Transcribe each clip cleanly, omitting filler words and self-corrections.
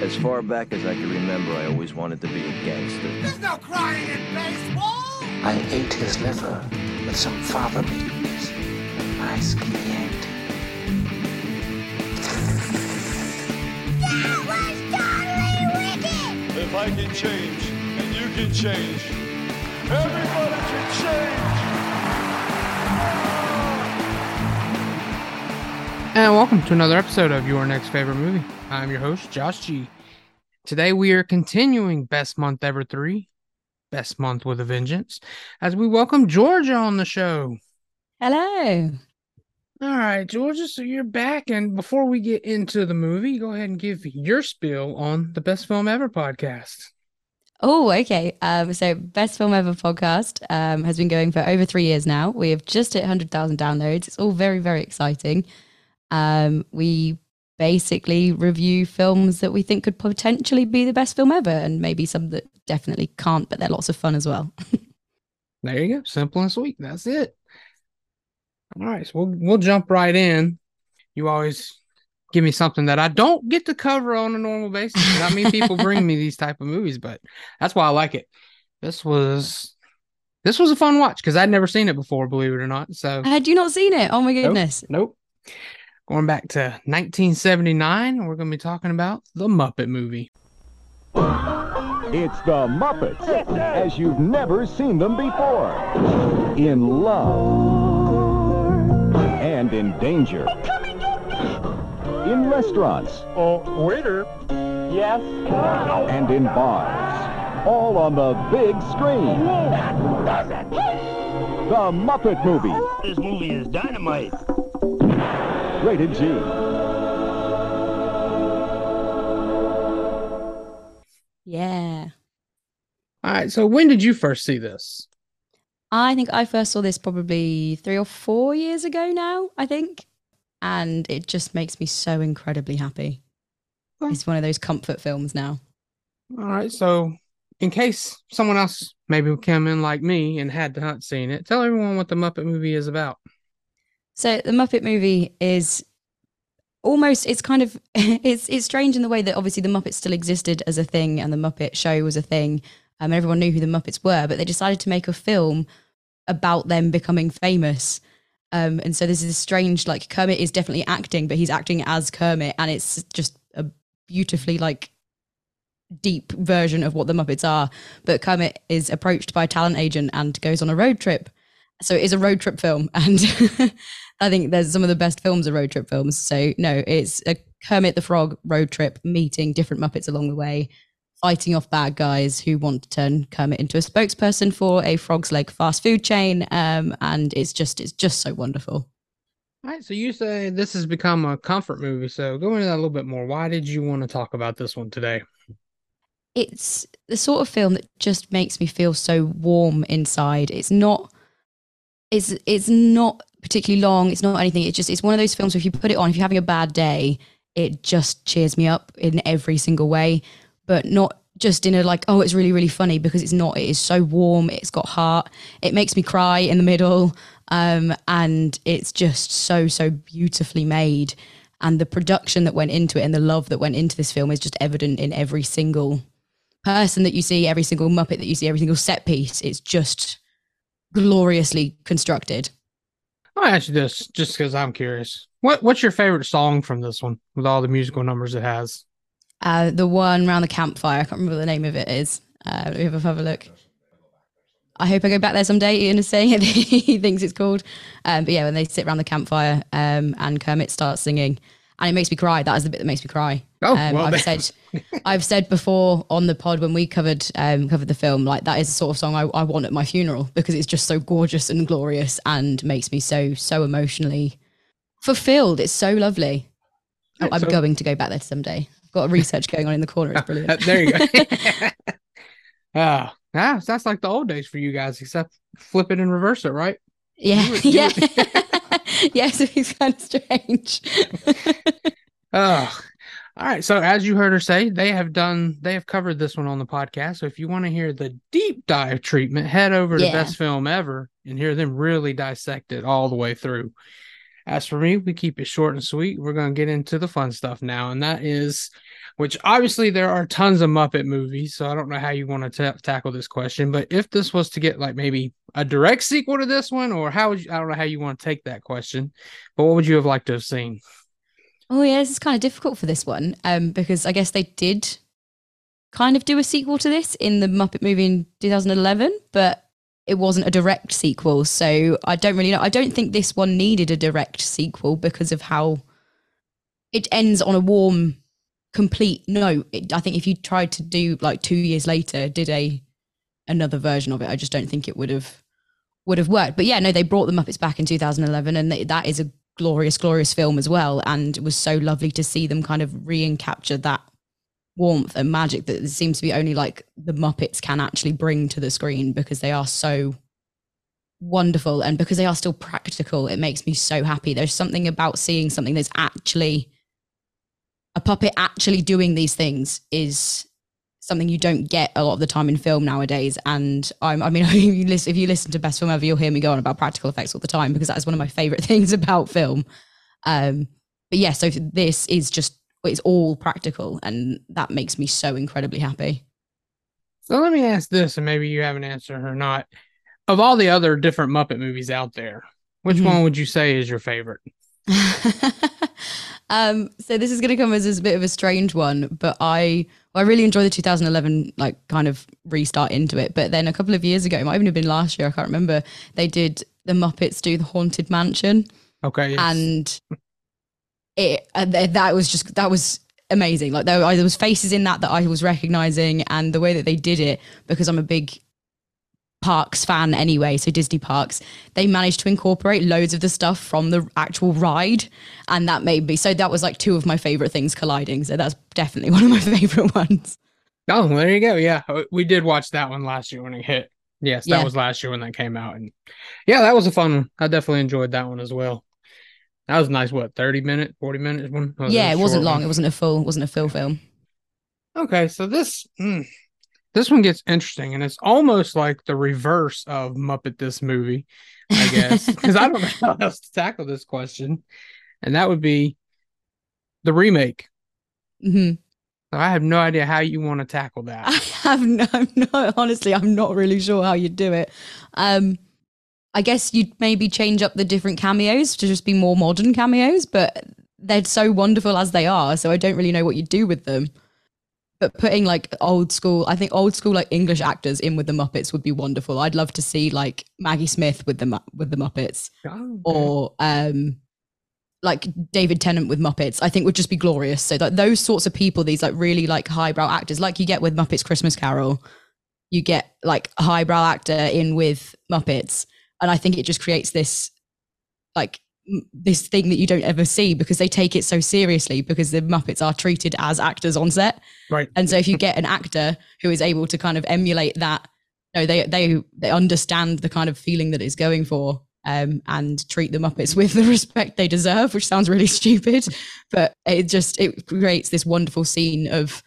As far back as I can remember, I always wanted to be a gangster. There's no crying in baseball! I ate his liver with some fava beans. My skin ate. That was totally wicked! If I can change, and you can change, everybody can change! And welcome to another episode of Your Next Favorite Movie. I'm your host, Josh G. Today we are continuing Best Month Ever 3, Best Month with a Vengeance, as we welcome Georgia on the show. Hello. All right, Georgia, so you're back, and before we get into the movie, go ahead and give your spiel on the Best Film Ever podcast. Oh, okay. So Best Film Ever podcast has been going for over 3 years now. We have just hit 100,000 downloads. It's all very, very exciting. We basically review films that we think could potentially be the best film ever, and maybe some that definitely can't, but they're lots of fun as well. There you go. Simple and sweet. That's it. All right. So we'll jump right in. You always give me something that I don't get to cover on a normal basis. I mean, people bring me these type of movies, but that's why I like it. This was a fun watch because I'd never seen it before, believe it or not. So had you not seen it? Oh my goodness. Nope. Going back to 1979, we're going to be talking about The Muppet Movie. It's The Muppets, as you've never seen them before. In love. And in danger. In restaurants. Oh, waiter. Yes. And in bars. All on the big screen. The Muppet Movie. This movie is dynamite. Rated G. Yeah. All right. So when did you first see this? I think I first saw this probably 3 or 4 years ago now, I think. And it just makes me so incredibly happy. Well, it's one of those comfort films now. All right. So in case someone else maybe came in like me and had not seen it, tell everyone what the Muppet Movie is about. So the Muppet Movie is almost, it's strange in the way that obviously the Muppets still existed as a thing and the Muppet Show was a thing. Everyone knew who the Muppets were, but they decided to make a film about them becoming famous. And so this is strange, like Kermit is definitely acting, but he's acting as Kermit. And it's just a beautifully like deep version of what the Muppets are. But Kermit is approached by a talent agent and goes on a road trip. So it is a road trip film, and I think there's some of the best films are road trip films. So no, it's a Kermit the Frog road trip, meeting different Muppets along the way, fighting off bad guys who want to turn Kermit into a spokesperson for a frog's leg fast food chain, and it's just so wonderful. All right, so you say this has become a comfort movie, so go into that a little bit more. Why did you want to talk about this one today? It's the sort of film that just makes me feel so warm inside. It's not particularly long. It's not anything. It's one of those films where if you put it on, if you're having a bad day, it just cheers me up in every single way, but not just in a like, oh, it's really, really funny, because it's not. It is so warm. It's got heart. It makes me cry in the middle. And it's just so, so beautifully made. And the production that went into it and the love that went into this film is just evident in every single person that you see, every single Muppet that you see, every single set piece. It's just gloriously constructed. I'll ask you this just because I'm curious. What's your favorite song from this one with all the musical numbers it has? The one around the campfire. I can't remember what the name of it is. We have a look. I hope I go back there someday. Ian is saying it. He thinks it's called. But yeah, when they sit around the campfire and Kermit starts singing, and it makes me cry. That is the bit that makes me cry. Oh, well, I've said before on the pod when we covered the film, like that is the sort of song I want at my funeral, because it's just so gorgeous and glorious and makes me so, so emotionally fulfilled. It's so lovely. Oh, I'm going to go back there someday. I've got research going on in the corner. It's brilliant. There you go. Yeah, so that's like the old days for you guys, except flip it and reverse it, right? Yeah. Yes, it's kind of strange. All right. So as you heard her say, they have covered this one on the podcast. So if you want to hear the deep dive treatment, head over to Best Film Ever and hear them really dissect it all the way through. As for me, we keep it short and sweet. We're going to get into the fun stuff now, and that is, which obviously there are tons of Muppet movies, so I don't know how you want to tackle this question, but if this was to get like maybe a direct sequel to this one, or how would you, I don't know how you want to take that question, but what would you have liked to have seen? Oh yeah, this is kind of difficult for this one because I guess they did kind of do a sequel to this in the Muppet movie in 2011, but it wasn't a direct sequel. So I don't really know. I don't think this one needed a direct sequel because of how it ends on a warm, complete note. I think if you tried to do like 2 years later, did another version of it, I just don't think it would have worked. But yeah, no, they brought the Muppets back in 2011 and that is a glorious, glorious film as well. And it was so lovely to see them kind of re-capture that warmth and magic that it seems to be only like the Muppets can actually bring to the screen, because they are so wonderful and because they are still practical. It makes me so happy. There's something about seeing something that's actually a puppet actually doing these things is something you don't get a lot of the time in film nowadays. And I mean, if you listen to Best Film Ever, you'll hear me go on about practical effects all the time, because that is one of my favorite things about film. But yeah, so this is just, it's all practical, and that makes me so incredibly happy. So let me ask this, and maybe you have an answer or not. Of all the other different Muppet movies out there, which one would you say is your favorite? So this is going to come as a bit of a strange one, but I really enjoy the 2011 like kind of restart into it. But then a couple of years ago, it might even have been last year, I can't remember, they did the Muppets Do the Haunted Mansion. Okay, yes. And that was amazing. Like there was faces in that I was recognizing, and the way that they did it, because I'm a big parks fan anyway, so Disney parks, they managed to incorporate loads of the stuff from the actual ride, and that made me, so that was like two of my favorite things colliding, so that's definitely one of my favorite ones. Oh, there you go. Yeah, we did watch that one last year when it hit. Yes, that was last year when that came out, and yeah, that was a fun one. I definitely enjoyed that one as well. That was a nice, 40 minutes one? Oh, yeah, it wasn't long. One. It wasn't a full film. Okay, so this one gets interesting, and it's almost like the reverse of Muppet This Movie, I guess, because I don't know how else to tackle this question, and that would be the remake. Mm-hmm. So I have no idea how you want to tackle that. Honestly, I'm not really sure how you'd do it. I guess you'd maybe change up the different cameos to just be more modern cameos, but they're so wonderful as they are, so I don't really know what you'd do with them. But putting like old school like English actors in with the Muppets would be wonderful. I'd love to see like Maggie Smith with the Muppets, or like David Tennant with Muppets, I think would just be glorious. So that those sorts of people, these like really like highbrow actors, like you get with Muppets Christmas Carol, you get like a highbrow actor in with Muppets. And I think it just creates this, like this thing that you don't ever see, because they take it so seriously, because the Muppets are treated as actors on set. Right. And so if you get an actor who is able to kind of emulate that, no, they understand the kind of feeling that it's going for, and treat the Muppets with the respect they deserve, which sounds really stupid, but it creates this wonderful scene of,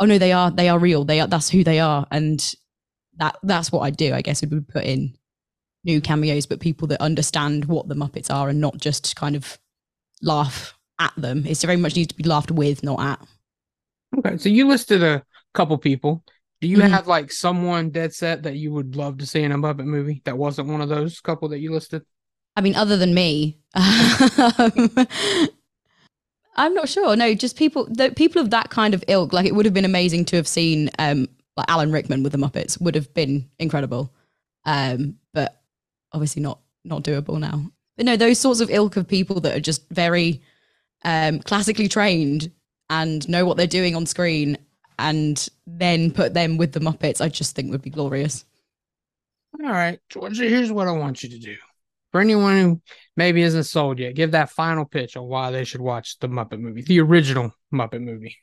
oh no, they are real. That's who they are. And that's what I do, I guess, it would put in new cameos, but people that understand what the Muppets are and not just kind of laugh at them. It's very much needs to be laughed with, not at. Okay, so you listed a couple people. Do you have like someone dead set that you would love to see in a Muppet movie that wasn't one of those couple that you listed? I mean, other than me, I'm not sure. No, just people of that kind of ilk. Like it would have been amazing to have seen like Alan Rickman with the Muppets, would have been incredible. But obviously not doable now. But no, those sorts of ilk of people that are just very classically trained and know what they're doing on screen, and then put them with the Muppets, I just think would be glorious. All right, Georgia, here's what I want you to do. For anyone who maybe isn't sold yet, give that final pitch on why they should watch the Muppet movie, the original Muppet movie.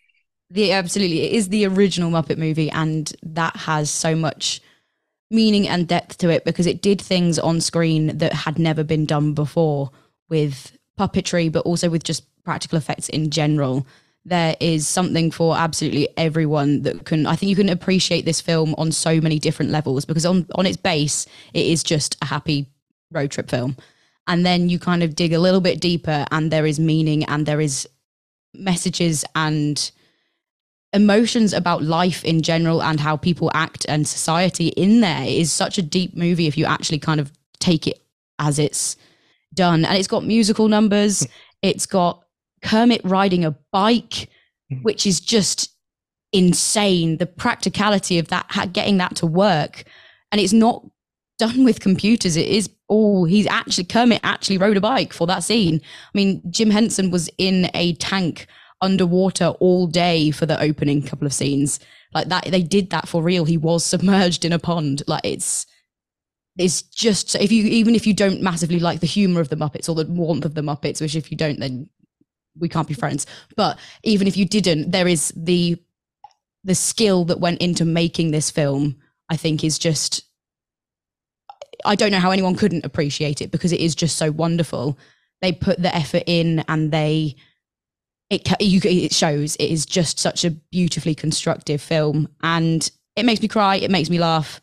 Absolutely, it is the original Muppet movie, and that has so much meaning and depth to it, because it did things on screen that had never been done before with puppetry, but also with just practical effects in general. There is something for absolutely everyone that can, I think you can appreciate this film on so many different levels, because on its base, it is just a happy road trip film. And then you kind of dig a little bit deeper and there is meaning and there is messages and emotions about life in general and how people act and society in there. It is such a deep movie if you actually kind of take it as it's done. And it's got musical numbers. It's got Kermit riding a bike, which is just insane. The practicality of that, getting that to work. And it's not done with computers. It is all Kermit actually rode a bike for that scene. I mean, Jim Henson was in a tank underwater all day for the opening couple of scenes. Like that, they did that for real. He was submerged in a pond. Like it's just, even if you don't massively like the humor of the Muppets or the warmth of the Muppets, which if you don't, then we can't be friends. But even if you didn't, there is the skill that went into making this film, I think is just, I don't know how anyone couldn't appreciate it because it is just so wonderful. They put the effort in and it shows. It is just such a beautifully constructive film and it makes me cry. It makes me laugh.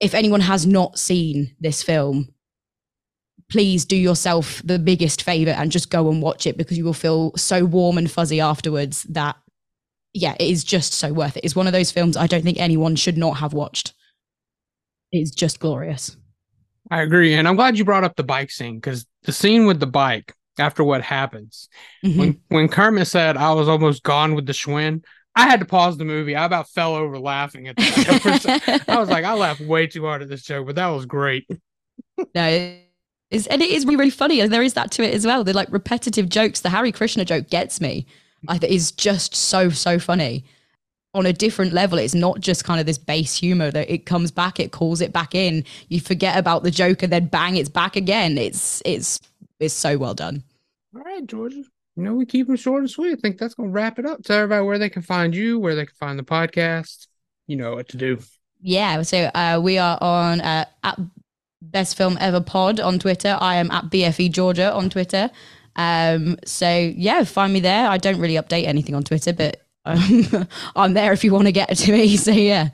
If anyone has not seen this film, please do yourself the biggest favor and just go and watch it because you will feel so warm and fuzzy afterwards that, yeah, it is just so worth it. It's one of those films I don't think anyone should not have watched. It's just glorious. I agree. And I'm glad you brought up the bike scene because the scene with the bike after what happens, when Kermit said, I was almost gone with the Schwinn, I had to pause the movie. I about fell over laughing at that. I was like, I laughed way too hard at this joke, but that was great. No, and it is really, really funny. And there is that to it as well. The like repetitive jokes. The Hare Krishna joke gets me. It's just so, so funny. On a different level, it's not just kind of this base humor that it comes back, it calls it back in. You forget about the joke and then bang, it's back again. It's so well done. All right, Georgia. You know, we keep them short and sweet. I think that's going to wrap it up. Tell everybody where they can find you, where they can find the podcast. You know what to do. Yeah. So we are on at Best Film Ever Pod on Twitter. I am at BFE Georgia on Twitter. So yeah, find me there. I don't really update anything on Twitter, but I'm there if you want to get to me. So yeah,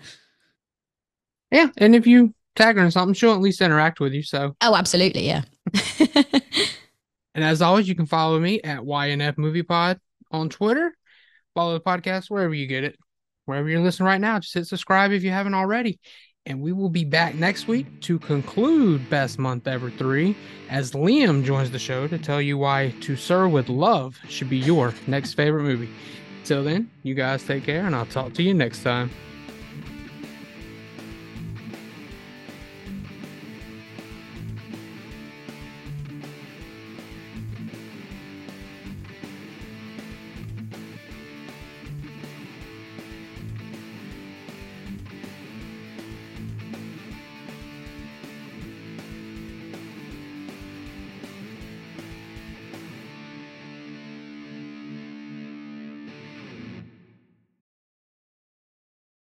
and if you tag her or something, she'll at least interact with you. So absolutely, yeah. And as always, you can follow me at YNF Movie Pod on Twitter. Follow the podcast wherever you get it, wherever you're listening right now. Just hit subscribe if you haven't already, and we will be back next week to conclude Best Month Ever 3 as Liam joins the show to tell you why To Sir With Love should be your next favorite movie. Till then, you guys take care, and I'll talk to you next time.